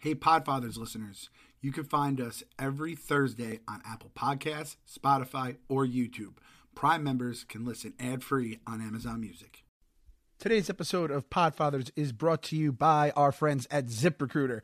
Hey, Podfathers listeners, you can find us every Thursday on Apple Podcasts, Spotify, or YouTube. Prime members can listen ad-free on Amazon Music. Today's episode of Podfathers is brought to you by our friends at ZipRecruiter.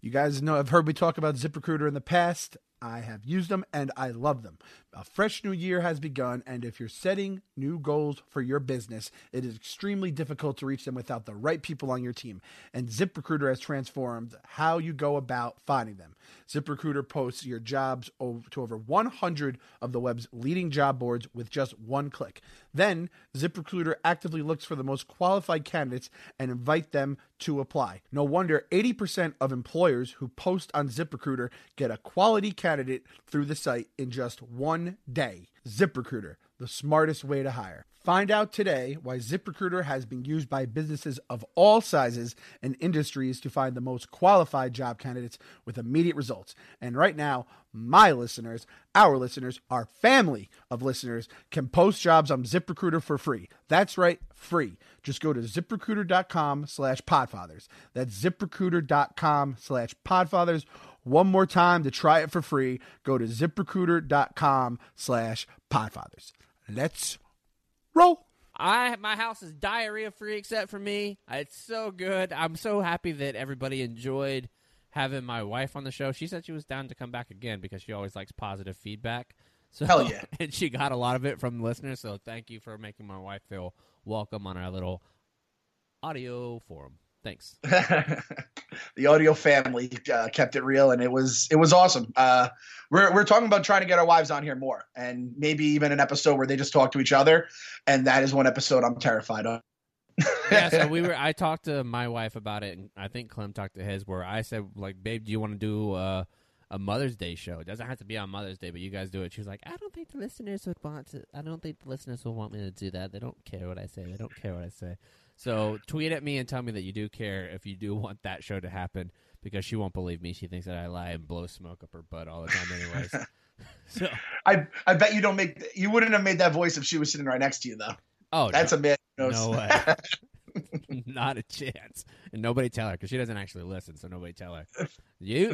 You guys know I've heard me talk about ZipRecruiter in the past. I have used them and I love them. A fresh new year has begun, and if you're setting new goals for your business, it is extremely difficult to reach them without the right people on your team. And ZipRecruiter has transformed how you go about finding them. ZipRecruiter posts your jobs to over 100 of the web's leading job boards with just one click. Then ZipRecruiter actively looks for the most qualified candidates and invite them to apply. No wonder 80% of employers who post on ZipRecruiter get a quality candidate through the site in just 1 day. ZipRecruiter, the smartest way to hire. Find out today why ZipRecruiter has been used by businesses of all sizes and industries to find the most qualified job candidates with immediate results. And right now, my listeners, our listeners, our family of listeners can post jobs on ZipRecruiter for free. That's right, free. Just go to ZipRecruiter.com/podfathers. That's ZipRecruiter.com/podfathers. One more time to try it for free. Go to ZipRecruiter.com/podfathers. Let's roll. My house is diarrhea free except for me. It's so good. I'm so happy that everybody enjoyed having my wife on the show. She said she was down to come back again because she always likes positive feedback. So, hell yeah. And she got a lot of it from listeners. So thank you for making my wife feel welcome on our little audio forum. Thanks. The audio family kept it real, and it was awesome. We're talking about trying to get our wives on here more, and maybe even an episode where they just talk to each other. And that is one episode I'm terrified of. Yeah, so I talked to my wife about it, and I think Clem talked to his. Where I said, like, babe, do you want to do a Mother's Day show? It doesn't have to be on Mother's Day, but you guys do it. She was like, I don't think the listeners will want me to do that. They don't care what I say. So tweet at me and tell me that you do care if you do want that show to happen, because she won't believe me. She thinks that I lie and blow smoke up her butt all the time anyways. So I bet you you wouldn't have made that voice if she was sitting right next to you though. Oh, that's no, a man who knows. No way. Not a chance. And nobody tell her, because she doesn't actually listen, so nobody tell her. You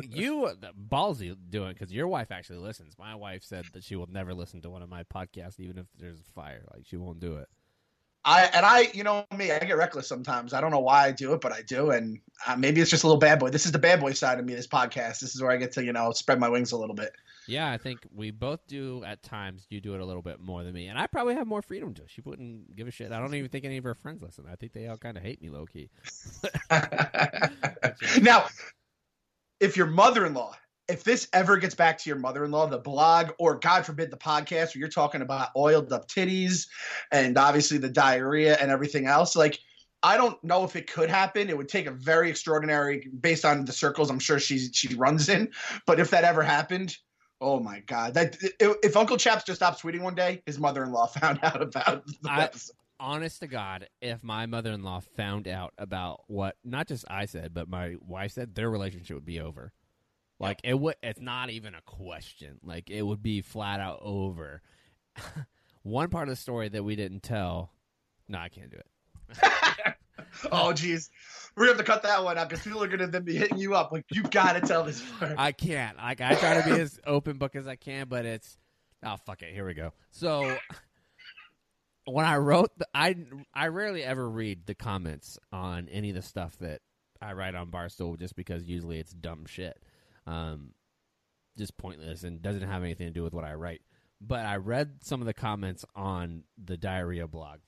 ballsy doing, because your wife actually listens. My wife said that she will never listen to one of my podcasts, even if there's a fire. Like, she won't do it. You know me, I get reckless sometimes. I don't know why I do it, but I do. And maybe it's just a little bad boy. This is the bad boy side of me, this podcast. This is where I get to, spread my wings a little bit. Yeah, I think we both do at times. You do it a little bit more than me. And I probably have more freedom to it. She wouldn't give a shit. I don't even think any of her friends listen. I think they all kind of hate me low key. Now, if this ever gets back to your mother-in-law, the blog, or God forbid the podcast, where you're talking about oiled up titties and obviously the diarrhea and everything else, like, I don't know if it could happen. It would take a very extraordinary, based on the circles I'm sure she runs in. But if that ever happened, oh my God. If Uncle Chaps just stopped tweeting one day, his mother-in-law found out about the episode. Honest to God, if my mother-in-law found out about what, not just I said, but my wife said, their relationship would be over. Like, it's not even a question. Like, it would be flat out over. One part of the story that we didn't tell. No, I can't do it. Oh, geez. We're going to have to cut that one out, because people are going to then be hitting you up. Like, you've got to tell this part. I can't. Like, I try to be as open book as I can, but it's, oh, fuck it. Here we go. So when I wrote, I rarely ever read the comments on any of the stuff that I write on Barstool, just because usually it's dumb shit. Just pointless and doesn't have anything to do with what I write. But I read some of the comments on the diarrhea blog.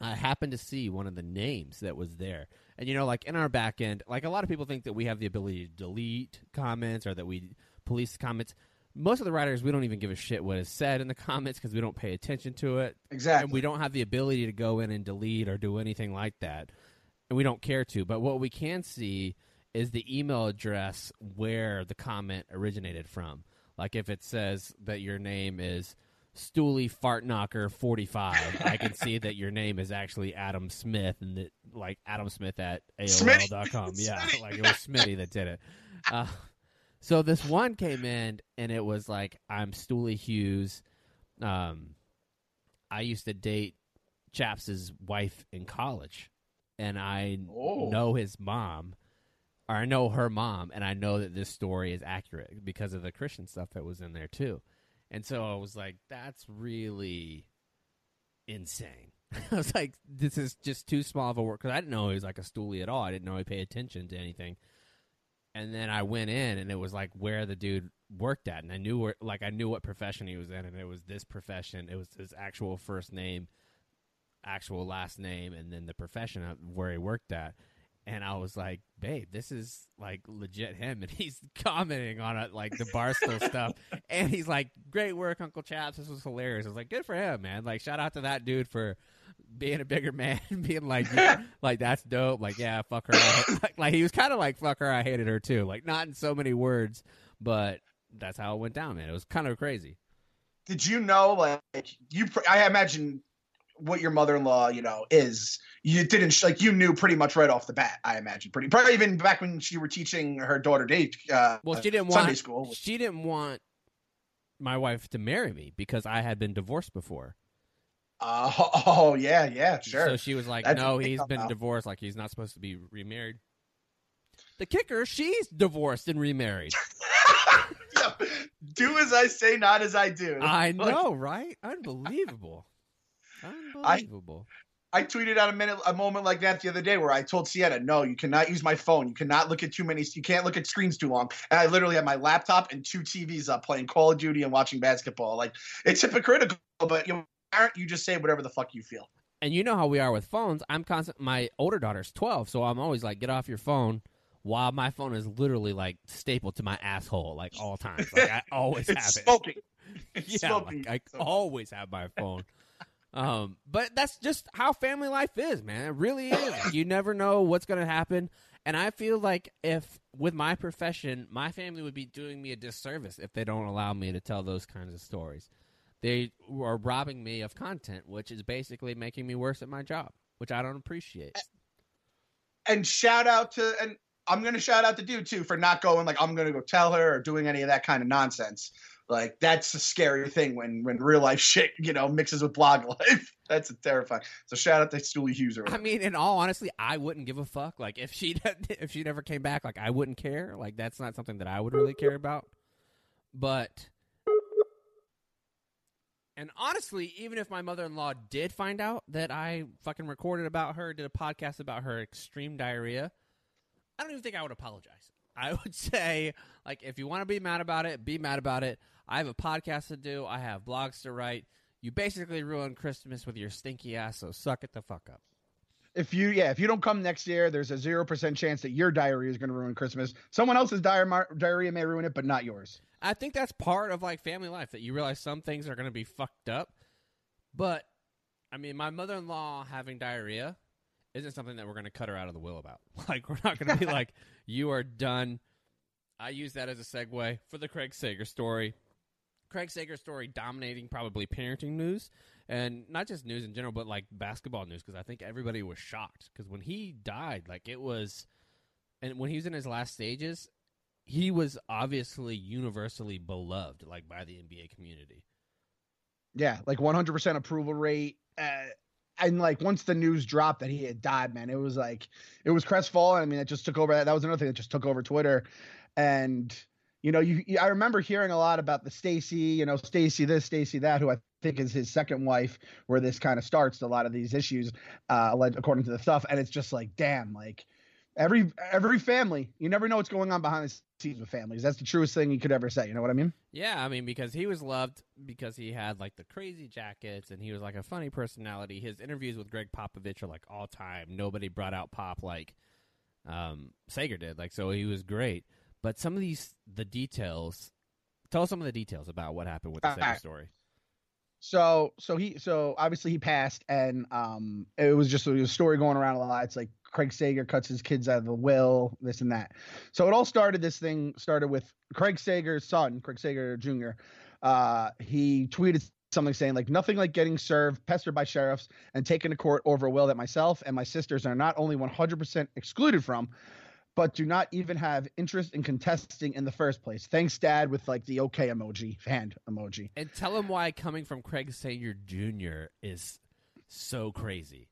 I happened to see one of the names that was there. And, like, in our back end, like, a lot of people think that we have the ability to delete comments or that we police comments. Most of the writers, we don't even give a shit what is said in the comments because we don't pay attention to it. Exactly. And we don't have the ability to go in and delete or do anything like that. And we don't care to. But what we can see is the email address where the comment originated from. Like, if it says that your name is Stoolie Fartknocker 45, I can see that your name is actually Adam Smith, and that, like, Adam Smith at AOL.com. Yeah, like, it was Smitty that did it. So this one came in, and it was like, I'm Stoolie Hughes. I used to date Chaps' wife in college, and I know his mom. or I know her mom, and I know that this story is accurate because of the Christian stuff that was in there too. And so I was like, that's really insane. I was like, this is just too small of a work, because I didn't know he was like a stoolie at all. I didn't know he paid attention to anything. And then I went in, and it was like where the dude worked at, and I knew where, like I knew what profession he was in, and it was this profession. It was his actual first name, actual last name, and then the profession of where he worked at. And I was like, babe, this is like legit him. And he's commenting on it, like the Barstool stuff. And he's like, great work, Uncle Chaps. This was hilarious. I was like, good for him, man. Like, shout out to that dude for being a bigger man, being like, yeah, like, that's dope. Like, yeah, fuck her. Like he was kind of like, fuck her, I hated her too. Like, not in so many words, but that's how it went down, man. It was kind of crazy. Did you know, like, I imagine what your mother-in-law, you know, is, you didn't, like, you knew pretty much right off the bat, I imagine, probably even back when she were teaching her daughter Dave, Sunday school. She didn't want my wife to marry me because I had been divorced before. Yeah, sure. So she was like, no, he's been divorced, like, he's not supposed to be remarried. The kicker, she's divorced and remarried. Yeah. Do as I say, not as I do. I know, right? Unbelievable. Unbelievable. I tweeted out a moment like that the other day where I told Sienna, no, you cannot use my phone. You cannot look at you can't look at screens too long. And I literally had my laptop and two TVs up playing Call of Duty and watching basketball. Like, it's hypocritical, but you just say whatever the fuck you feel. And you know how we are with phones. My older daughter's 12, so I'm always like, get off your phone, while my phone is literally like stapled to my asshole, like, all times. Like, I always have it. Smoking. It's smoking. Like, I always have my phone. But that's just how family life is, man. It really is. You never know what's going to happen. And I feel like if with my profession, my family would be doing me a disservice if they don't allow me to tell those kinds of stories. They are robbing me of content, which is basically making me worse at my job, which I don't appreciate. And I'm going to shout out the dude too for not going like, I'm going to go tell her, or doing any of that kind of nonsense. Like, that's a scary thing when real life shit, you know, mixes with blog life. That's terrifying. So shout out to Stoolie Hughes. Or whatever. I mean, in all honesty, I wouldn't give a fuck. Like, if she never came back, like, I wouldn't care. Like, that's not something that I would really care about. But, and honestly, even if my mother-in-law did find out that I fucking recorded about her, did a podcast about her extreme diarrhea, I don't even think I would apologize. I would say, like, if you want to be mad about it, be mad about it. I have a podcast to do. I have blogs to write. You basically ruined Christmas with your stinky ass, so suck it the fuck up. If you don't come next year, there's a 0% chance that your diarrhea is going to ruin Christmas. Someone else's diarrhea may ruin it, but not yours. I think that's part of, like, family life, that you realize some things are going to be fucked up. But, I mean, my mother-in-law having diarrhea isn't something that we're going to cut her out of the will about. Like, we're not going to be like, you are done. I use that as a segue for the Craig Sager story. Craig Sager story dominating probably parenting news, and not just news in general, but like basketball news, because I think everybody was shocked. Because when he died, like, it was, and when he was in his last stages, he was obviously universally beloved, like, by the NBA community. Yeah, like 100% approval rate. And, like, once the news dropped that he had died, man, it was crestfallen. I mean, it just took over. That was another thing that just took over Twitter. And, you know, I remember hearing a lot about the Stacey, you know, Stacey this, Stacey that, who I think is his second wife, where this kind of starts a lot of these issues, according to the stuff. And it's just like, damn, like, every family, you never know what's going on behind the scenes with families. That's the truest thing you could ever say. You know what I mean? Yeah, I mean, because he was loved because he had, like, the crazy jackets, and he was, like, a funny personality. His interviews with Greg Popovich are, like, all time. Nobody brought out Pop like Sager did. Like, so he was great. But some of the details. Tell us some of the details about what happened with the Sager story. So obviously he passed, and it was just a story going around a lot. It's like, Craig Sager cuts his kids out of the will, this and that. So it all started, with Craig Sager's son, Craig Sager Jr. He tweeted something saying, like, nothing like getting served, pestered by sheriffs, and taken to court over a will that myself and my sisters are not only 100% excluded from, but do not even have interest in contesting in the first place. Thanks, Dad, with, like, the okay emoji, hand emoji. And tell him why coming from Craig Sager Jr. is so crazy.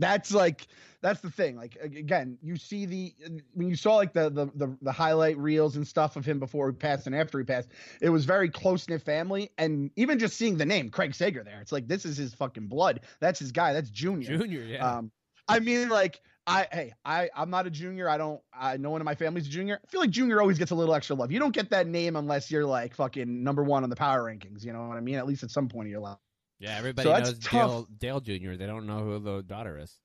That's the thing. Like, again, you see when you saw the highlight reels and stuff of him before he passed and after he passed, it was very close knit family. And even just seeing the name Craig Sager there, it's like, this is his fucking blood. That's his guy. That's Junior. Junior. Yeah. I mean, like, I'm not a junior. No one in my family's a junior. I feel like Junior always gets a little extra love. You don't get that name unless you're like fucking number one on the power rankings. You know what I mean? At least at some point in your life. Yeah, everybody knows Dale Jr. They don't know who the daughter is.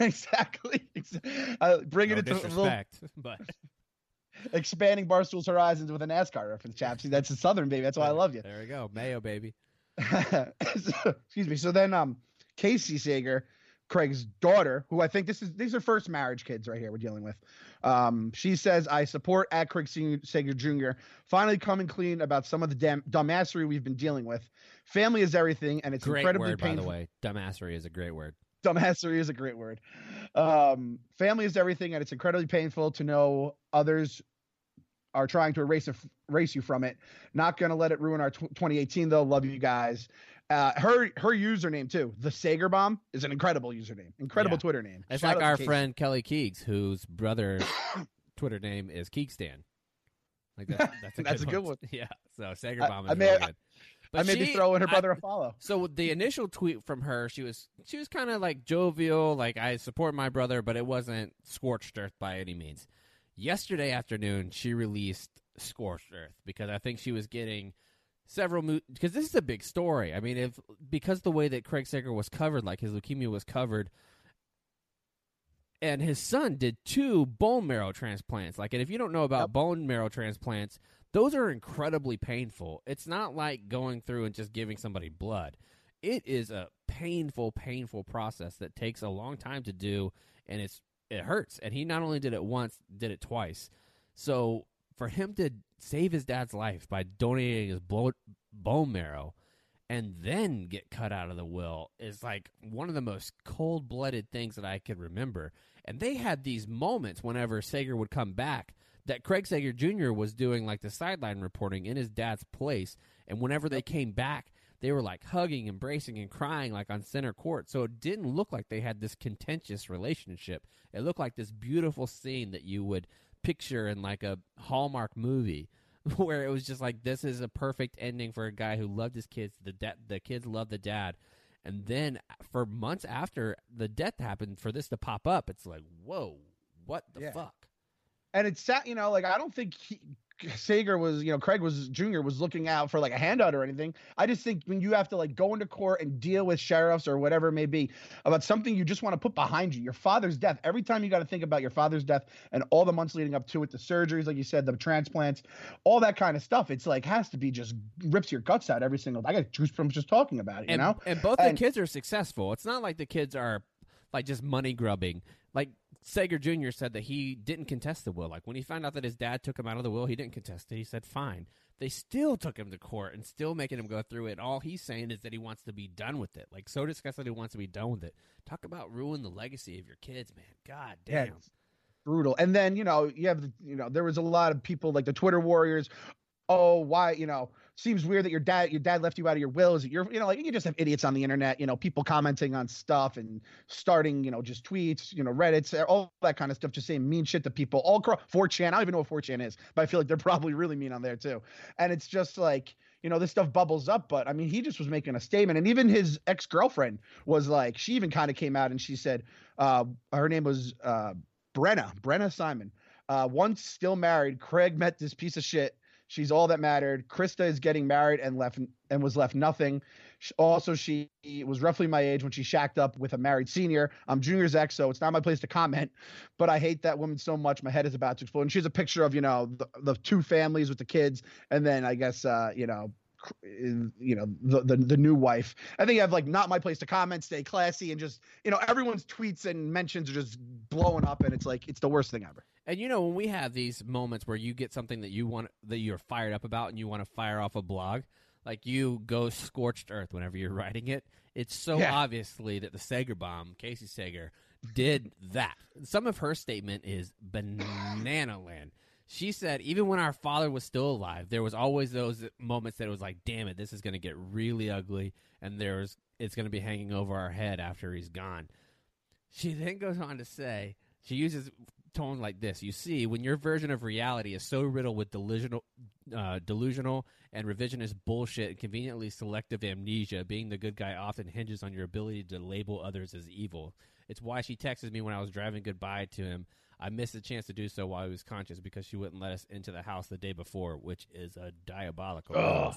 Exactly. Bringing it to disrespect, but expanding Barstool's horizons with a NASCAR reference, Chapsy. That's a Southern baby. That's why I love you. There we go, Mayo baby. Excuse me. So then, Casey Sager, Craig's daughter, who I think these are first marriage kids right here we're dealing with. She says, I support at Craig Sager Jr. finally coming clean about some of the dumbassery we've been dealing with. Family is everything, and it's incredibly painful. By the way, dumbassery is a great word. Dumbassery is a great word. Family is everything, and it's incredibly painful to know others are trying to erase you from it. Not going to let it ruin our 2018, though. Love you guys. Her username, too, the Sager Bomb, is an incredible username. Incredible Twitter name. It's like our friend Kelly Keegs, whose brother's Twitter name is Keegstan. Like that's a good that's one. A good one. Yeah, so Sager Bomb is really good. But I may be throwing her brother a follow. So the initial tweet from her, she was kind of like jovial, like I support my brother, but it wasn't scorched earth by any means. Yesterday afternoon, she released scorched earth because I think she was getting several because this is a big story. I mean, because the way that Craig Sager was covered, like his leukemia was covered, and his son did 2 bone marrow transplants. Like, and if you don't know about bone marrow transplants, those are incredibly painful. It's not like going through and just giving somebody blood. It is a painful, painful process that takes a long time to do, and it hurts. And he not only did it once, did it twice. So for him to save his dad's life by donating his bone marrow and then get cut out of the will is like one of the most cold-blooded things that I could remember. And they had these moments whenever Sager would come back that Craig Sager Jr. was doing like the sideline reporting in his dad's place, and whenever they came back, they were like hugging, embracing, and crying like on center court. So it didn't look like they had this contentious relationship. It looked like this beautiful scene that you would picture in like a Hallmark movie where it was just like, this is a perfect ending for a guy who loved his kids. The kids loved the dad. And then for months after the death happened, for this to pop up, it's like, whoa, what the fuck? And it's sad, you know, like I don't think Sager was, you know, Craig was Jr. was looking out for like a handout or anything. I just think when you have to like go into court and deal with sheriffs or whatever it may be about something you just want to put behind you, your father's death, every time you got to think about your father's death and all the months leading up to it, the surgeries, like you said, the transplants, all that kind of stuff. It's like has to be just rips your guts out every single day. I got juice from just talking about it, you know? And both the kids are successful. It's not like the kids are like just money grubbing. Like Sager Jr. said that he didn't contest the will. Like when he found out that his dad took him out of the will, he didn't contest it. He said, fine. They still took him to court and still making him go through it. All he's saying is that he wants to be done with it. Like so disgusted that he wants to be done with it. Talk about ruining the legacy of your kids, man. God damn. Yeah, brutal. And then, you know, you have, there was a lot of people like the Twitter warriors. Oh, why, you know, seems weird that your dad left you out of your will. Is it your, you know, like you just have idiots on the internet, you know, people commenting on stuff and starting, you know, just tweets, you know, Reddits, all that kind of stuff, just saying mean shit to people. All 4chan, I don't even know what 4chan is, but I feel like they're probably really mean on there too. And it's just like, you know, this stuff bubbles up, but I mean, he just was making a statement. And even his ex-girlfriend was like, she even kind of came out and she said, her name was Brenna Simon. Once still married, Craig met this piece of shit. She's all that mattered. Krista is getting married and was left nothing. Also, she was roughly my age when she shacked up with a married senior. I'm Junior's ex, so it's not my place to comment, but I hate that woman so much. My head is about to explode. And she's a picture of, you know, the two families with the kids. And then I guess, the new wife. I think I have like not my place to comment, stay classy, and just, you know, everyone's tweets and mentions are just blowing up. And it's like, it's the worst thing ever. And, you know, when we have these moments where you get something that you want, that you're fired up about and you want to fire off a blog, like you go scorched earth whenever you're writing it. It's so obviously that the Sager bomb, Casey Sager, did that. Some of her statement is banana land. She said, even when our father was still alive, there was always those moments that it was like, damn it, this is going to get really ugly. And it's going to be hanging over our head after he's gone. She then goes on to say, she uses tone like this. You see, when your version of reality is so riddled with delusional and revisionist bullshit and conveniently selective amnesia, being the good guy often hinges on your ability to label others as evil. It's why she texted me when I was driving goodbye to him. I missed the chance to do so while he was conscious because she wouldn't let us into the house the day before, which is a diabolical cause.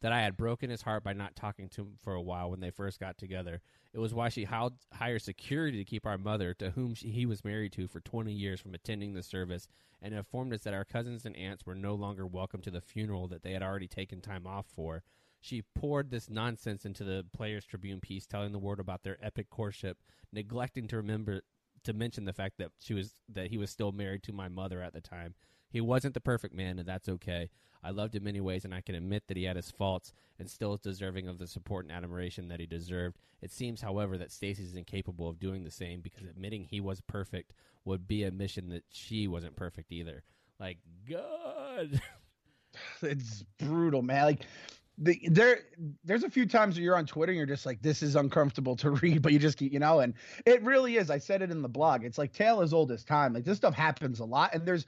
That I had broken his heart by not talking to him for a while when they first got together. It was why she hired security to keep our mother, to whom he was married to for 20 years, from attending the service, and informed us that our cousins and aunts were no longer welcome to the funeral that they had already taken time off for. She poured this nonsense into the Players Tribune piece, telling the world about their epic courtship, neglecting to remember to mention the fact that he was still married to my mother at the time. He wasn't the perfect man, and that's okay. I loved him anyways, and I can admit that he had his faults and still is deserving of the support and admiration that he deserved. It seems, however, that Stacey is incapable of doing the same, because admitting he was perfect would be admission that she wasn't perfect either. Like, God. It's brutal, man. Like, there's a few times where you're on Twitter and you're just like, this is uncomfortable to read, but you just keep, and it really is. I said it in the blog. It's like tale as old as time. Like, this stuff happens a lot, and there's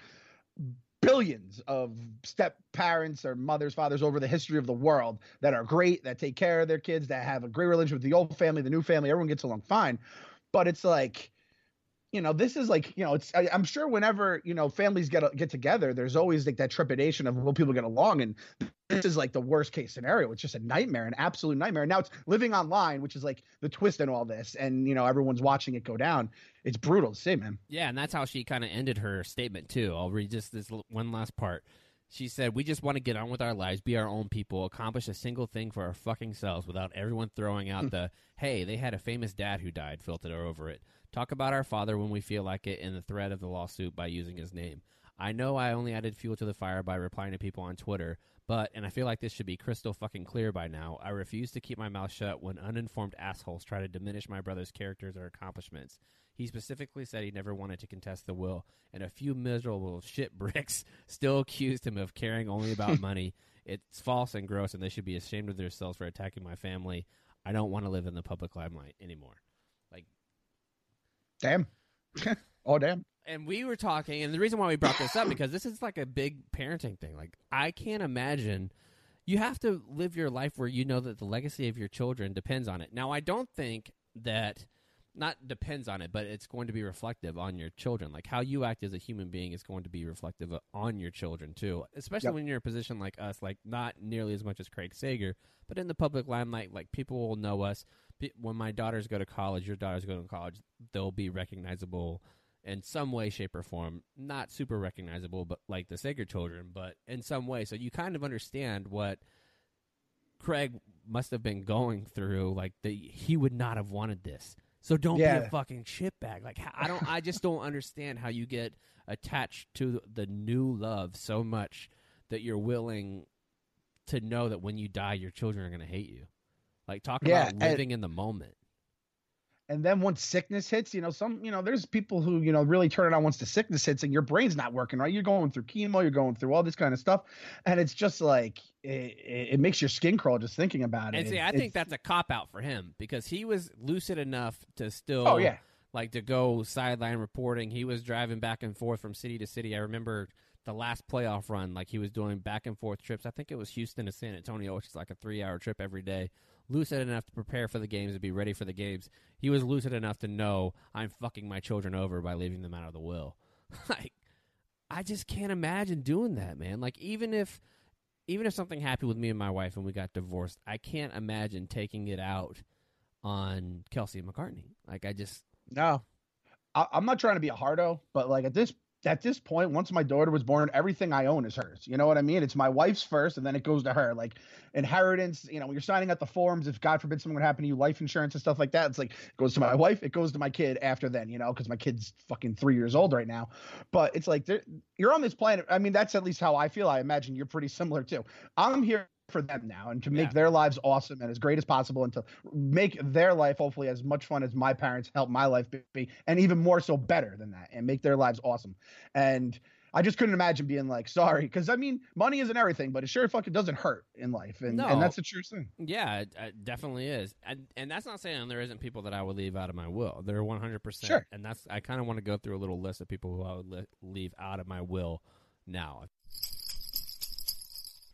billions of step parents or mothers, fathers over the history of the world that are great, that take care of their kids, that have a great relationship with the old family, the new family, everyone gets along fine. But it's like, this is like, it's, I'm sure whenever, families get together, there's always like that trepidation of, will people get along? And this is like the worst case scenario. It's just a nightmare, an absolute nightmare. And now it's living online, which is like the twist in all this. And, everyone's watching it go down. It's brutal to see, man. Yeah. And that's how she kind of ended her statement too. I'll read just this one last part. She said, we just want to get on with our lives, be our own people, accomplish a single thing for our fucking selves without everyone throwing out the, hey, they had a famous dad who died, filter over it. Talk about our father when we feel like it, in the threat of the lawsuit by using his name. I know I only added fuel to the fire by replying to people on Twitter, but, and I feel like this should be crystal fucking clear by now, I refuse to keep my mouth shut when uninformed assholes try to diminish my brother's characters or accomplishments. He specifically said he never wanted to contest the will, and a few miserable shit bricks still accused him of caring only about money. It's false and gross, and they should be ashamed of themselves for attacking my family. I don't want to live in the public limelight anymore. Like, damn. Oh, damn. And we were talking, and the reason why we brought this up, because this is like a big parenting thing. Like, I can't imagine. You have to live your life where you know that the legacy of your children depends on it. Now, I don't think that... not depends on it, but it's going to be reflective on your children. Like, how you act as a human being is going to be reflective on your children too, especially when you're in a position like us, like not nearly as much as Craig Sager, but in the public limelight, like people will know us. When my daughters go to college, your daughters go to college, they'll be recognizable in some way, shape, or form. Not super recognizable, but like the Sager children, but in some way. So you kind of understand what Craig must have been going through. Like, he would not have wanted this. So don't be a fucking shitbag. Like, I just don't understand how you get attached to the new love so much that you're willing to know that when you die, your children are going to hate you. Like, talk about living in the moment. And then once sickness hits, there's people who, really turn it on once the sickness hits and your brain's not working right. You're going through chemo, you're going through all this kind of stuff. And it's just like, it makes your skin crawl just thinking about it. And see, I think that's a cop out for him, because he was lucid enough to still, like, to go sideline reporting. He was driving back and forth from city to city. I remember the last playoff run, like, he was doing back and forth trips. I think it was Houston to San Antonio, which is like a 3-hour trip every day. Lucid enough to prepare for the games and be ready for the games. He was lucid enough to know, I'm fucking my children over by leaving them out of the will. Like, I just can't imagine doing that, man. Like, even if something happened with me and my wife and we got divorced, I can't imagine taking it out on Kelsey McCartney. Like, I just... No. I'm not trying to be a hardo, but, like, at this point, once my daughter was born, everything I own is hers. You know what I mean? It's my wife's first, and then it goes to her. Like, inheritance, when you're signing out the forms, if God forbid something would happen to you, life insurance and stuff like that, it's like, it goes to my wife, it goes to my kid after then, because my kid's fucking 3 years old right now. But it's like, you're on this planet. I mean, that's at least how I feel. I imagine you're pretty similar too. I'm here for them now, and to make their lives awesome and as great as possible, and to make their life hopefully as much fun as my parents helped my life be, and even more so better than that, and make their lives awesome. And I just couldn't imagine being like, sorry. Because, I mean, money isn't everything, but it sure fucking doesn't hurt in life. And, and that's a true thing. Yeah, it definitely is. And that's not saying there isn't people that I would leave out of my will. They're 100%. Sure. And that's, I kind of want to go through a little list of people who I would leave out of my will now.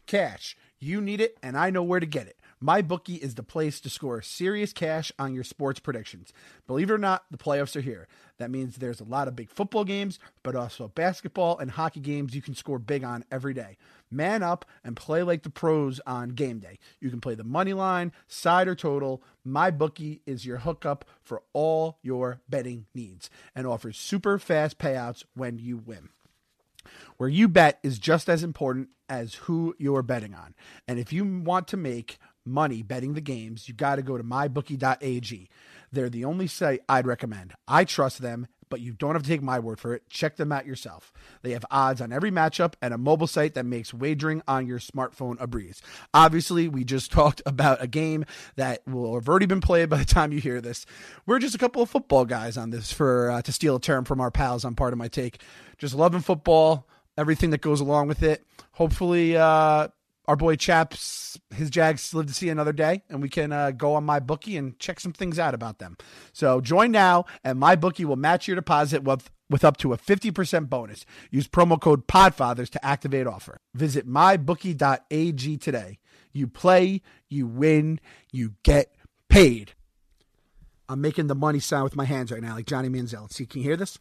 Cash. You need it, and I know where to get it. MyBookie is the place to score serious cash on your sports predictions. Believe it or not, the playoffs are here. That means there's a lot of big football games, but also basketball and hockey games you can score big on every day. Man up and play like the pros on game day. You can play the money line, side or total. MyBookie is your hookup for all your betting needs and offers super fast payouts when you win. Where you bet is just as important as who you're betting on. And if you want to make money betting the games, you got to go to mybookie.ag. They're the only site I'd recommend. I trust them, but you don't have to take my word for it. Check them out yourself. They have odds on every matchup and a mobile site that makes wagering on your smartphone a breeze. Obviously, we just talked about a game that will have already been played by the time you hear this. We're just a couple of football guys on this, for to steal a term from our pals on Part of My Take. Just loving football, everything that goes along with it. Hopefully, our boy Chaps, his Jags live to see another day, and we can go on MyBookie and check some things out about them. So join now, and MyBookie will match your deposit with up to a 50% bonus. Use promo code PODFATHERS to activate offer. Visit mybookie.ag today. You play, you win, you get paid. I'm making the money sound with my hands right now, like Johnny Manziel. Let's see, can you hear this?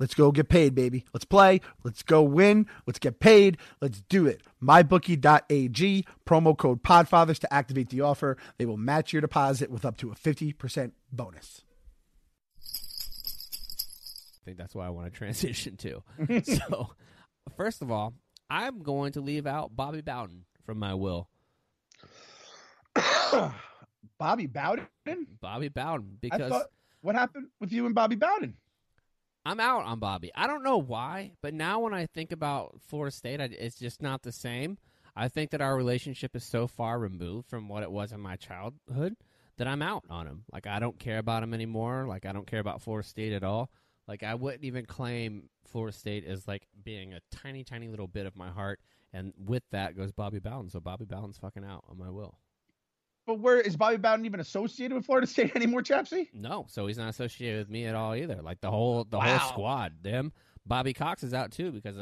Let's go get paid, baby. Let's play. Let's go win. Let's get paid. Let's do it. MyBookie.ag, promo code PODFATHERS to activate the offer. They will match your deposit with up to a 50% bonus. I think that's what I want to transition to. So, first of all, I'm going to leave out Bobby Bowden from my will. Bobby Bowden? Bobby Bowden. Because what happened with you and Bobby Bowden? I'm out on Bobby. I don't know why, but now when I think about Florida State, it's just not the same. I think that our relationship is so far removed from what it was in my childhood that I'm out on him. Like, I don't care about him anymore. Like, I don't care about Florida State at all. Like, I wouldn't even claim Florida State as, like, being a tiny, tiny little bit of my heart. And with that goes Bobby Bowden. So Bobby Bowden's fucking out on my will. But where is Bobby Bowden even associated with Florida State anymore, Chapsy? No, so he's not associated with me at all either. Like the whole squad, them. Bobby Cox is out too because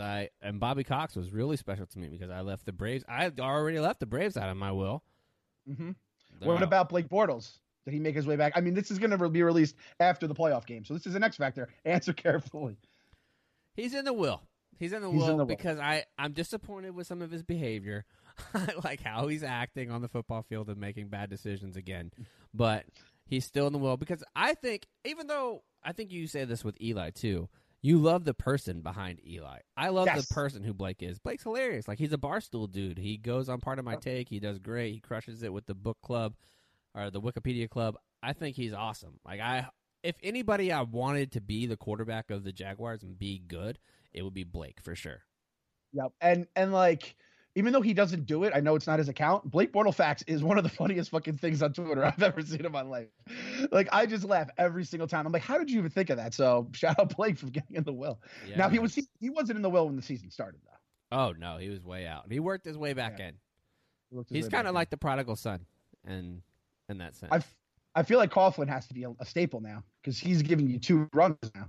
Bobby Cox was really special to me because I left the Braves. I already left the Braves out of my will. Mm-hmm. What about Blake Bortles? Did he make his way back? I mean, this is going to be released after the playoff game, so this is an X factor. Answer carefully. He's in the will. Because I'm disappointed with some of his behavior. I like how he's acting on the football field and making bad decisions again. But he's still in the will because I think, even though I think you say this with Eli too, you love the person behind Eli. I love the person who Blake is. Blake's hilarious. Like, he's a Barstool dude. He goes on Part of My Take. He does great. He crushes it with the book club or the Wikipedia club. I think he's awesome. Like, if anybody I wanted to be the quarterback of the Jaguars and be good, it would be Blake for sure. Yep. And like, even though he doesn't do it, I know it's not his account. Blake Bortle Facts is one of the funniest fucking things on Twitter I've ever seen in my life. Like, I just laugh every single time. I'm like, how did you even think of that? So shout out Blake for getting in the will. Yeah, now he wasn't in the will when the season started though. Oh no, he was way out. He worked his way back in. He's kind of like the prodigal son, and in that sense, I feel like Coughlin has to be a staple now because he's giving you two runs now.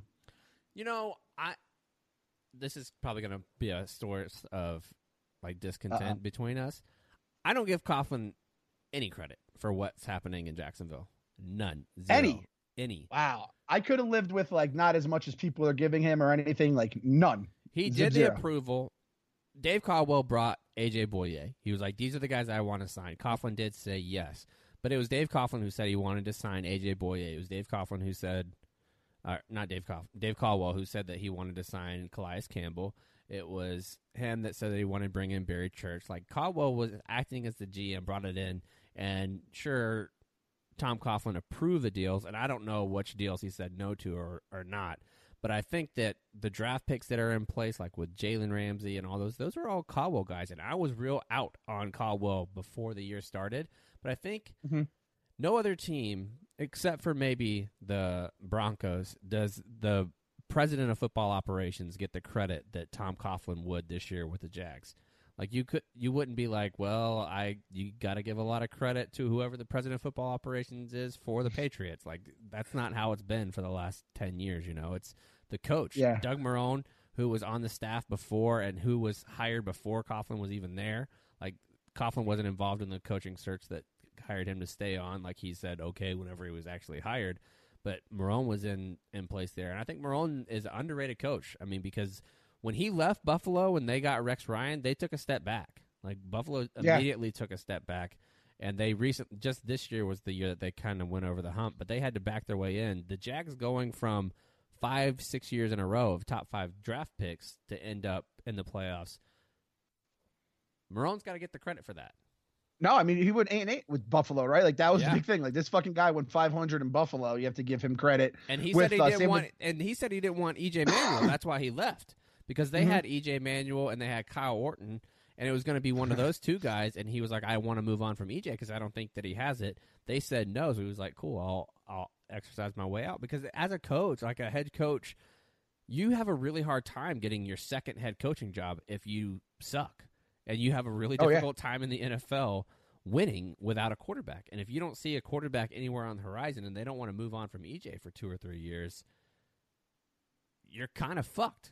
You know, this is probably going to be a source of like discontent between us. I don't give Coughlin any credit for what's happening in Jacksonville. None. Zero. Any. Wow. I could have lived with like not as much as people are giving him or anything. Like none. He did the approval. Dave Caldwell brought A.J. Bouye. He was like, these are the guys I want to sign. Coughlin did say yes. But it was Dave Coughlin who said he wanted to sign A.J. Bouye. It was Dave Coughlin who said... not Dave Caldwell. Dave Caldwell, who said that he wanted to sign Calais Campbell. It was him that said that he wanted to bring in Barry Church. Like, Caldwell was acting as the GM, brought it in, and sure, Tom Coughlin approved the deals, and I don't know which deals he said no to or not, but I think that the draft picks that are in place, like with Jalen Ramsey and all those are all Caldwell guys, and I was real out on Caldwell before the year started, but I think no other team, except for maybe the Broncos, does the president of football operations get the credit that Tom Coughlin would this year with the Jags. Like, you wouldn't be like, well, you got to give a lot of credit to whoever the president of football operations is for the Patriots. Like, that's not how it's been for the last 10 years, you know. It's the coach, yeah. Doug Marrone, who was on the staff before and who was hired before Coughlin was even there. Like, Coughlin wasn't involved in the coaching search that hired him to stay on. Like, he said, okay, whenever he was actually hired. But Marrone was in place there. And I think Marrone is an underrated coach. I mean, because when he left Buffalo and they got Rex Ryan, they took a step back. Like, Buffalo immediately took a step back. And they just this year was the year that they kind of went over the hump. But they had to back their way in. The Jags going from 5-6 years in a row of top 5 draft picks to end up in the playoffs. Marrone's got to get the credit for that. No, I mean, he went 8-8 with Buffalo, right? Like, that was the big thing. Like, this fucking guy went 500 in Buffalo. You have to give him credit. And he said he didn't want EJ Manuel. That's why he left, because they had EJ Manuel and they had Kyle Orton, and it was going to be one of those two guys. And he was like, I want to move on from EJ because I don't think that he has it. They said no, so he was like, cool, I'll exercise my way out. Because as a coach, like a head coach, you have a really hard time getting your second head coaching job if you suck. And you have a really difficult time in the NFL winning without a quarterback. And if you don't see a quarterback anywhere on the horizon and they don't want to move on from EJ for 2 or 3 years, you're kind of fucked.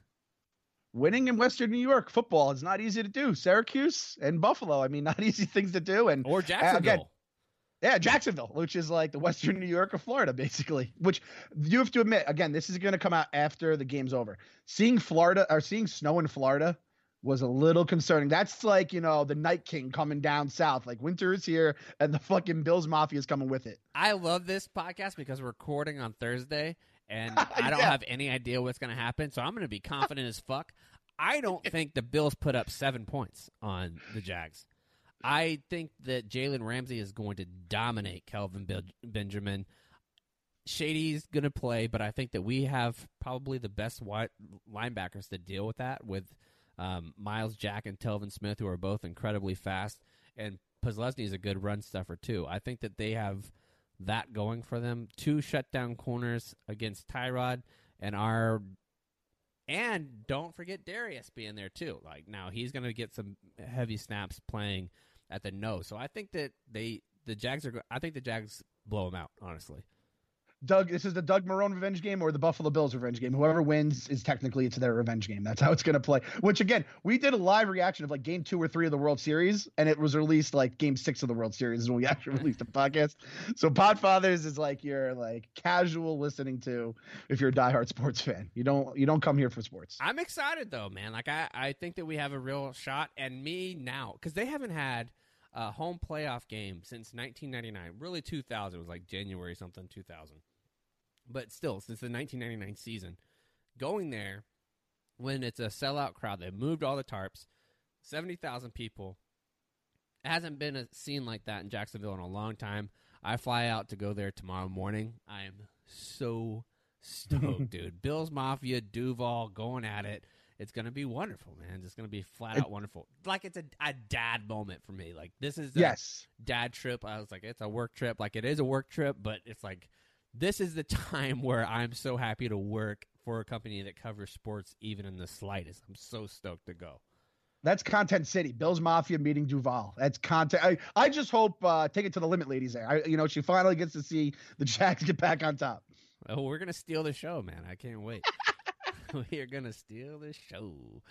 Winning in Western New York football is not easy to do. Syracuse and Buffalo, I mean, not easy things to do. Or Jacksonville. Jacksonville, which is like the Western New York of Florida, basically, which you have to admit, again, this is going to come out after the game's over. Seeing snow in Florida was a little concerning. That's like, you know, the Night King coming down south. Like, winter is here, and the fucking Bills Mafia is coming with it. I love this podcast because we're recording on Thursday, and I don't have any idea what's going to happen, so I'm going to be confident as fuck. I don't think the Bills put up 7 points on the Jags. I think that Jalen Ramsey is going to dominate Kelvin Benjamin. Shady's going to play, but I think that we have probably the best linebackers to deal with that, with Miles Jack and Telvin Smith, who are both incredibly fast, and Posluszny is a good run stuffer too. I think that they have that going for them. 2 shutdown corners against Tyrod, and don't forget Darius being there too. Like, now he's going to get some heavy snaps playing at the nose. So I think that the Jags blow them out, honestly. Doug, this is the Doug Marrone revenge game or the Buffalo Bills revenge game. Whoever wins is technically, it's their revenge game. That's how it's going to play, which, again, we did a live reaction of like game 2 or 3 of the World Series, and it was released like game 6 of the World Series when we actually released the podcast. So Podfathers is like your like casual listening to if you're a diehard sports fan. You don't come here for sports. I'm excited though, man. Like, I think that we have a real shot, and me now, because they haven't had a home playoff game since 1999, really 2000. It was like January something, 2000. But still, since the 1999 season, going there when it's a sellout crowd, they moved all the tarps, 70,000 people. It hasn't been a scene like that in Jacksonville in a long time. I fly out to go there tomorrow morning. I am so stoked, dude. Bills Mafia, Duval, going at it. It's going to be wonderful, man. It's going to be flat out wonderful. Like, it's a dad moment for me. Like, this is a dad trip. I was like, it's a work trip. Like, it is a work trip, but it's like, this is the time where I'm so happy to work for a company that covers sports even in the slightest. I'm so stoked to go. That's Content City. Bills Mafia meeting Duval. That's content. I just hope Take It to the Limit ladies there. She finally gets to see the Jags get back on top. Oh, we're going to steal the show, man. I can't wait. We're going to steal the show.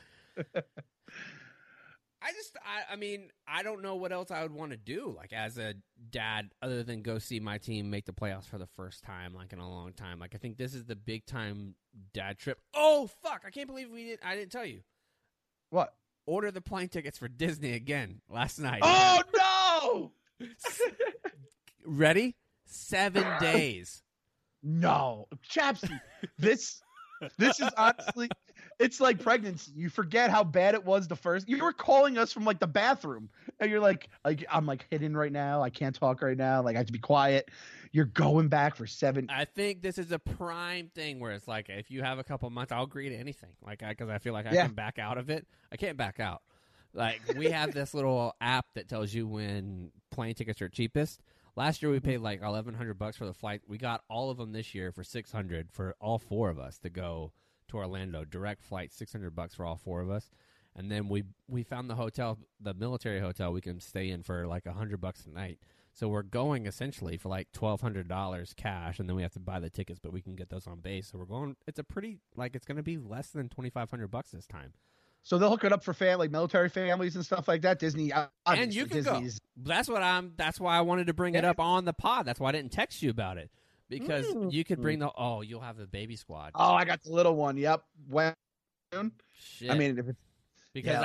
I don't know what else I would want to do, like, as a dad, other than go see my team make the playoffs for the first time, like, in a long time. Like, I think this is the big time dad trip. Oh fuck! I can't believe I didn't tell you. What? Order the plane tickets for Disney again last night. Oh no! Ready? 7 days. No, Chapsy. This is honestly. It's like pregnancy. You forget how bad it was the first. You were calling us from, like, the bathroom. And you're like I'm, like, hidden right now. I can't talk right now. Like, I have to be quiet. You're going back for 7. I think this is a prime thing where it's like, if you have a couple months, I'll agree to anything. Like, because I feel like I can back out of it. I can't back out. Like, we have this little app that tells you when plane tickets are cheapest. Last year we paid like $1,100 for the flight. We got all of them this year for $600 for all 4 of us to go to Orlando. Direct flight, $600 for all four of us. And then we found the hotel, the military hotel we can stay in for like $100 a night. So we're going essentially for like $1,200 cash, and then we have to buy the tickets, but we can get those on base. So we're going, it's a pretty, like, it's going to be less than $2,500 this time. So they'll hook it up for family, military families and stuff like that. Disney. And you can go. That's why I wanted to bring it up on the pod. That's why I didn't text you about it, because you could bring the, you'll have the baby squad. Oh, I got the little one. Yep. When? Shit. I mean, if it's. Because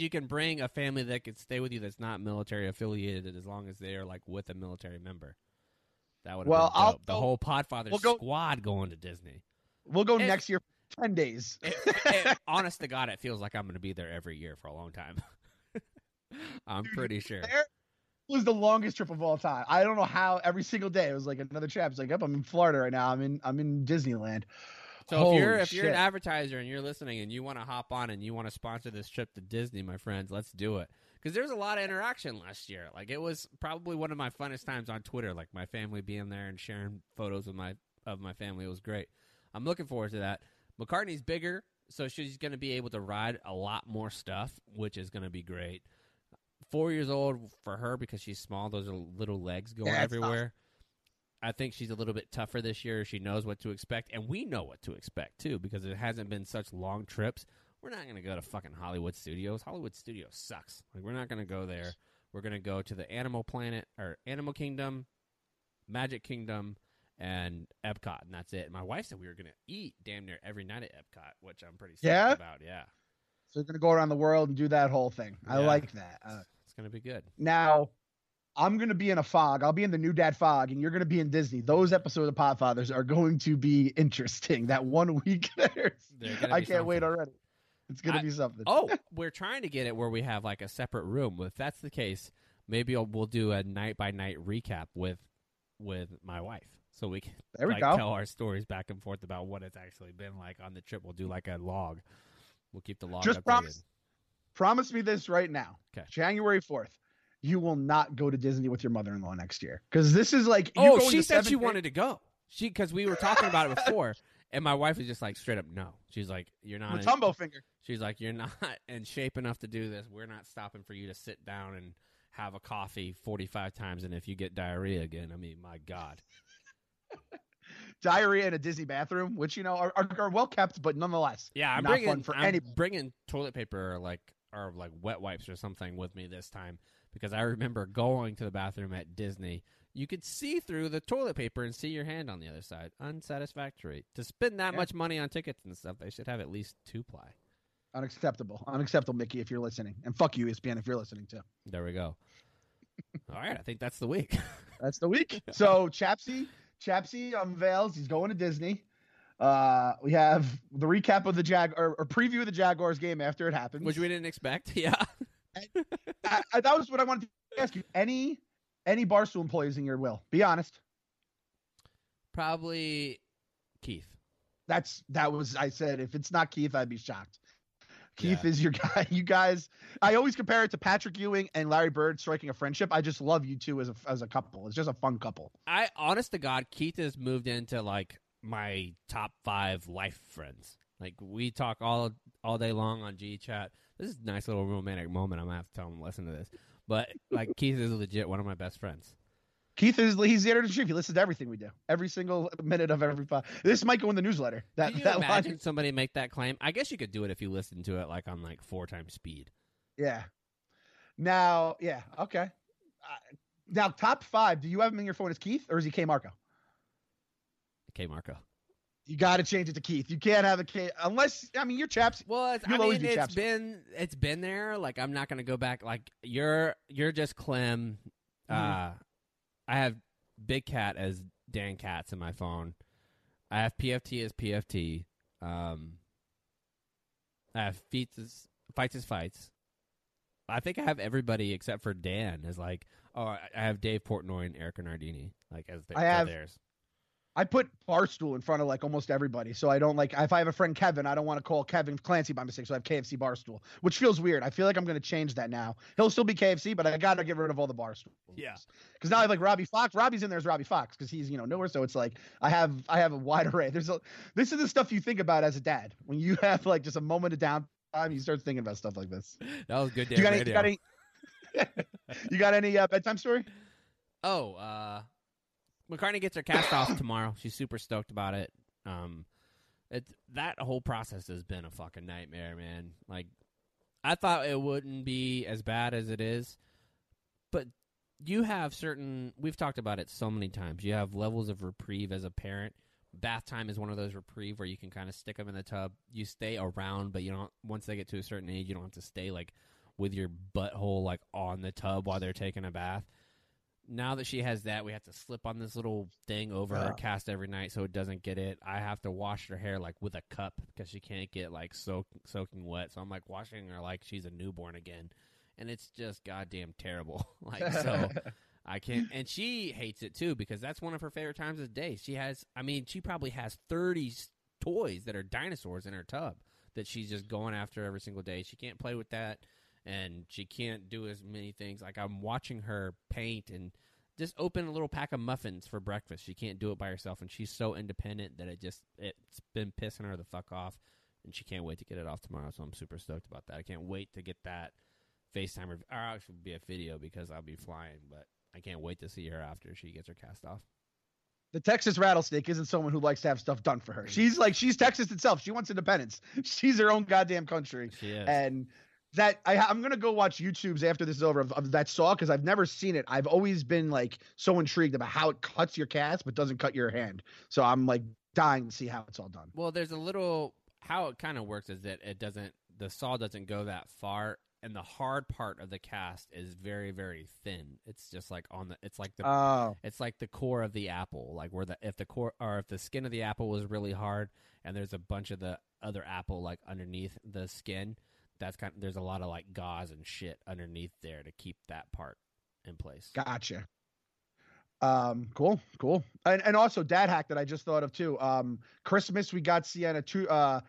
you can bring a family that could stay with you that's not military affiliated, as long as they are like with a military member. That would the whole Podfathers squad going to Disney. We'll go next year for 10 days. Honest to God, it feels like I'm going to be there every year for a long time. Pretty sure. It was the longest trip of all time. I don't know how. Every single day it was like another trip. It's like, I'm in Florida right now. I'm in Disneyland. So if you're an advertiser and you're listening and you want to hop on and you want to sponsor this trip to Disney, my friends, let's do it. Because there was a lot of interaction last year. Like, it was probably one of my funnest times on Twitter. Like, my family being there and sharing photos of my family. It was great. I'm looking forward to that. McCartney's bigger, so she's going to be able to ride a lot more stuff, which is going to be great. 4 years old for her because she's small. Those are little legs going everywhere. Awesome. I think she's a little bit tougher this year. She knows what to expect, and we know what to expect, too, because it hasn't been such long trips. We're not going to go to fucking Hollywood Studios. Hollywood Studios sucks. Like, we're not going to go there. We're going to go to the Animal Planet or Animal Kingdom, Magic Kingdom, and Epcot, and that's it. And my wife said we were going to eat damn near every night at Epcot, which I'm pretty stoked about. Yeah. So we're going to go around the world and do that whole thing. Yeah. I like that. It's going to be good. Now, I'm going to be in a fog. I'll be in the new dad fog, and you're going to be in Disney. Those episodes of Podfathers are going to be interesting. That 1 week there. I can't wait already. It's going to be something. Oh, we're trying to get it where we have like a separate room. If that's the case, maybe we'll do a night-by-night recap with my wife. So we can tell our stories back and forth about what it's actually been like on the trip. We'll do like a log. We'll keep the log. Just promise me this right now. Okay. January 4th. You will not go to Disney with your mother-in-law next year. Because this is like... she said she wanted to go. Because we were talking about it before. And my wife was just like, straight up, no. She's like, you're not... Matumbo finger. She's like, you're not in shape enough to do this. We're not stopping for you to sit down and have a coffee 45 times. And if you get diarrhea again, I mean, my God. Diarrhea in a Disney bathroom, which, you know, are well-kept, but nonetheless. Yeah, I'm bringing toilet paper or wet wipes or something with me this time. Because I remember going to the bathroom at Disney, you could see through the toilet paper and see your hand on the other side. Unsatisfactory. To spend that much money on tickets and stuff, they should have at least 2-ply. Unacceptable. Unacceptable, Mickey, if you're listening. And fuck you, ESPN, if you're listening, too. There we go. All right, I think that's the week. That's the week. So Chapsy unveils. He's going to Disney. We have the recap of the preview of the Jaguars game after it happens. Which we didn't expect, yeah. That was what I wanted to ask you. Any Barstool employees in your will? Be honest. Probably Keith. I said, if it's not Keith, I'd be shocked. Keith is your guy. You guys, I always compare it to Patrick Ewing and Larry Bird striking a friendship. I just love you two as a couple. It's just a fun couple. Honest to God, Keith has moved into like my top 5 life friends. Like, we talk all day long on G Chat. This is a nice little romantic moment. I'm going to have to tell him to listen to this. But, like, Keith is legit one of my best friends. Keith is the editor-in-chief. He listens to everything we do. Every single minute of every pod. This might go in the newsletter. Can you imagine somebody make that claim? I guess you could do it if you listen to it, like, on, like, 4 times speed. Yeah. Now, yeah, okay. Now, top 5, do you have him in your phone as Keith, or is he K. Marco? K. Marco. You got to change it to Keith. You can't have a K unless you're Chaps. Well, it's been there. Like, I'm not gonna go back. Like, you're just Clem. I have Big Cat as Dan Katz in my phone. I have PFT as PFT. I have Fights as Fights. I think I have everybody except for Dan as like. Oh, I have Dave Portnoy and Eric Nardini like as theirs. I put Barstool in front of like almost everybody. So I don't like, if I have a friend, Kevin, I don't want to call Kevin Clancy by mistake. So I have KFC Barstool, which feels weird. I feel like I'm going to change that now. He'll still be KFC, but I got to get rid of all the Barstools. Yeah. Cause now I have like Robbie Fox. Robbie's in there as Robbie Fox. Cause he's, you know, nowhere. So it's like, I have a wide array. This is the stuff you think about as a dad, when you have like just a moment of downtime, you start thinking about stuff like this. That was good. You got any bedtime story? Oh, McCartney gets her cast off tomorrow. She's super stoked about it. That whole process has been a fucking nightmare, man. Like, I thought it wouldn't be as bad as it is, but you have certain, we've talked about it so many times, you have levels of reprieve as a parent. Bath time is one of those reprieve where you can kind of stick them in the tub. You stay around, but you don't, once they get to a certain age, you don't have to stay like with your butthole like on the tub while they're taking a bath. Now that she has that, we have to slip on this little thing over her cast every night so it doesn't get it. I have to wash her hair, like, with a cup because she can't get, like, soaking wet. So I'm, like, washing her like she's a newborn again. And it's just goddamn terrible. Like, so I can't. And she hates it, too, because that's one of her favorite times of the day. She has, I mean, she probably has 30 toys that are dinosaurs in her tub that she's just going after every single day. She can't play with that. And she can't do as many things. Like, I'm watching her paint and just open a little pack of muffins for breakfast. She can't do it by herself, and she's so independent that it's been pissing her the fuck off, and she can't wait to get it off tomorrow, so I'm super stoked about that. I can't wait to get that FaceTime review. Or actually be a video because I'll be flying, but I can't wait to see her after she gets her cast off. The Texas rattlesnake isn't someone who likes to have stuff done for her. She's Texas itself. She wants independence. She's her own goddamn country. She is. And that I'm going to go watch YouTubes after this is over of that saw because I've never seen it. I've always been like so intrigued about how it cuts your cast but doesn't cut your hand. So I'm like dying to see how it's all done. Well, there's a little – how it kind of works is that the saw doesn't go that far, and the hard part of the cast is very, very thin. It's just like on the – it's like the core of the apple, like where if the skin of the apple was really hard and there's a bunch of the other apple like underneath the skin – that's kind of, there's a lot of like gauze and shit underneath there to keep that part in place. Gotcha. Cool. And also dad hack that I just thought of too. Christmas, we got Sienna a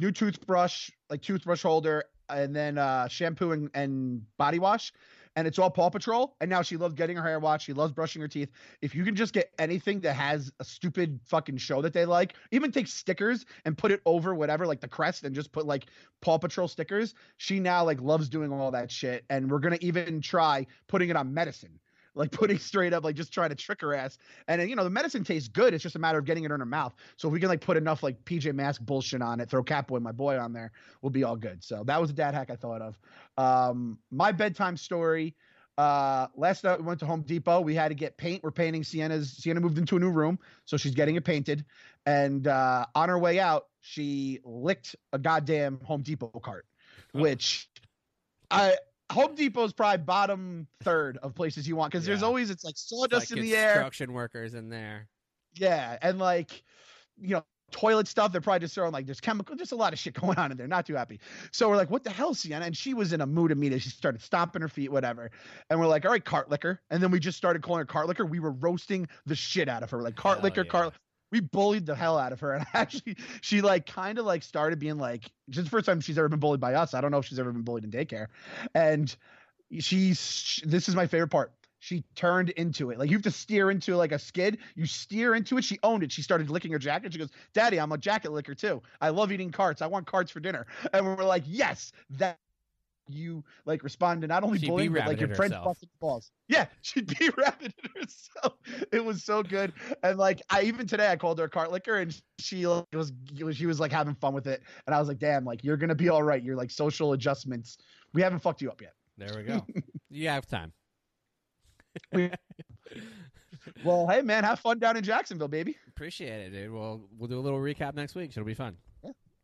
new toothbrush, like toothbrush holder, and then shampoo and body wash. And it's all Paw Patrol. And now she loves getting her hair washed. She loves brushing her teeth. If you can just get anything that has a stupid fucking show that they like, even take stickers and put it over whatever, like the crest, and just put like Paw Patrol stickers. She now like loves doing all that shit. And we're going to even try putting it on medicine. Like putting straight up, like just trying to trick her ass. And then, you know, the medicine tastes good. It's just a matter of getting it in her mouth. So if we can like put enough like PJ Masks bullshit on it, throw Catboy, my boy, on there, we'll be all good. So that was a dad hack I thought of. My bedtime story. Last night we went to Home Depot. We had to get paint. We're painting Sienna moved into a new room, so she's getting it painted. And on her way out, she licked a goddamn Home Depot cart, which Home Depot's probably bottom third of places you want because there's always it's like sawdust in the air, construction workers in there, and like you know toilet stuff. They're probably just throwing like there's chemical, just a lot of shit going on in there. Not too happy. So we're like, what the hell, Sienna? And she was in a mood immediately. She started stomping her feet, whatever. And we're like, all right, cart licker. And then we just started calling her cart licker. We were roasting the shit out of her. We're like cart licker. We bullied the hell out of her. And actually, she like kind of like started being like, this is the first time she's ever been bullied by us. I don't know if she's ever been bullied in daycare. And this is my favorite part. She turned into it. Like you have to steer into like a skid. You steer into it. She owned it. She started licking her jacket. She goes, Daddy, I'm a jacket licker too. I love eating carts. I want carts for dinner. And we're like, yes, that. You like respond to not only bullying, but like your friends busting balls. Yeah, she'd be rabbited herself. It was so good. And like I called her a cart licker, and she was like having fun with it. And I was like, damn, like you're gonna be all right. You're like social adjustments. We haven't fucked you up yet. There we go. You have time. Well, hey man, have fun down in Jacksonville, baby. Appreciate it, dude. Well, we'll do a little recap next week. It'll be fun.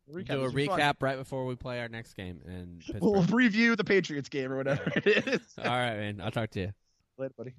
We'll do a recap right before we play our next game. We'll preview the Patriots game or whatever it is. All right, man. I'll talk to you. Later, buddy.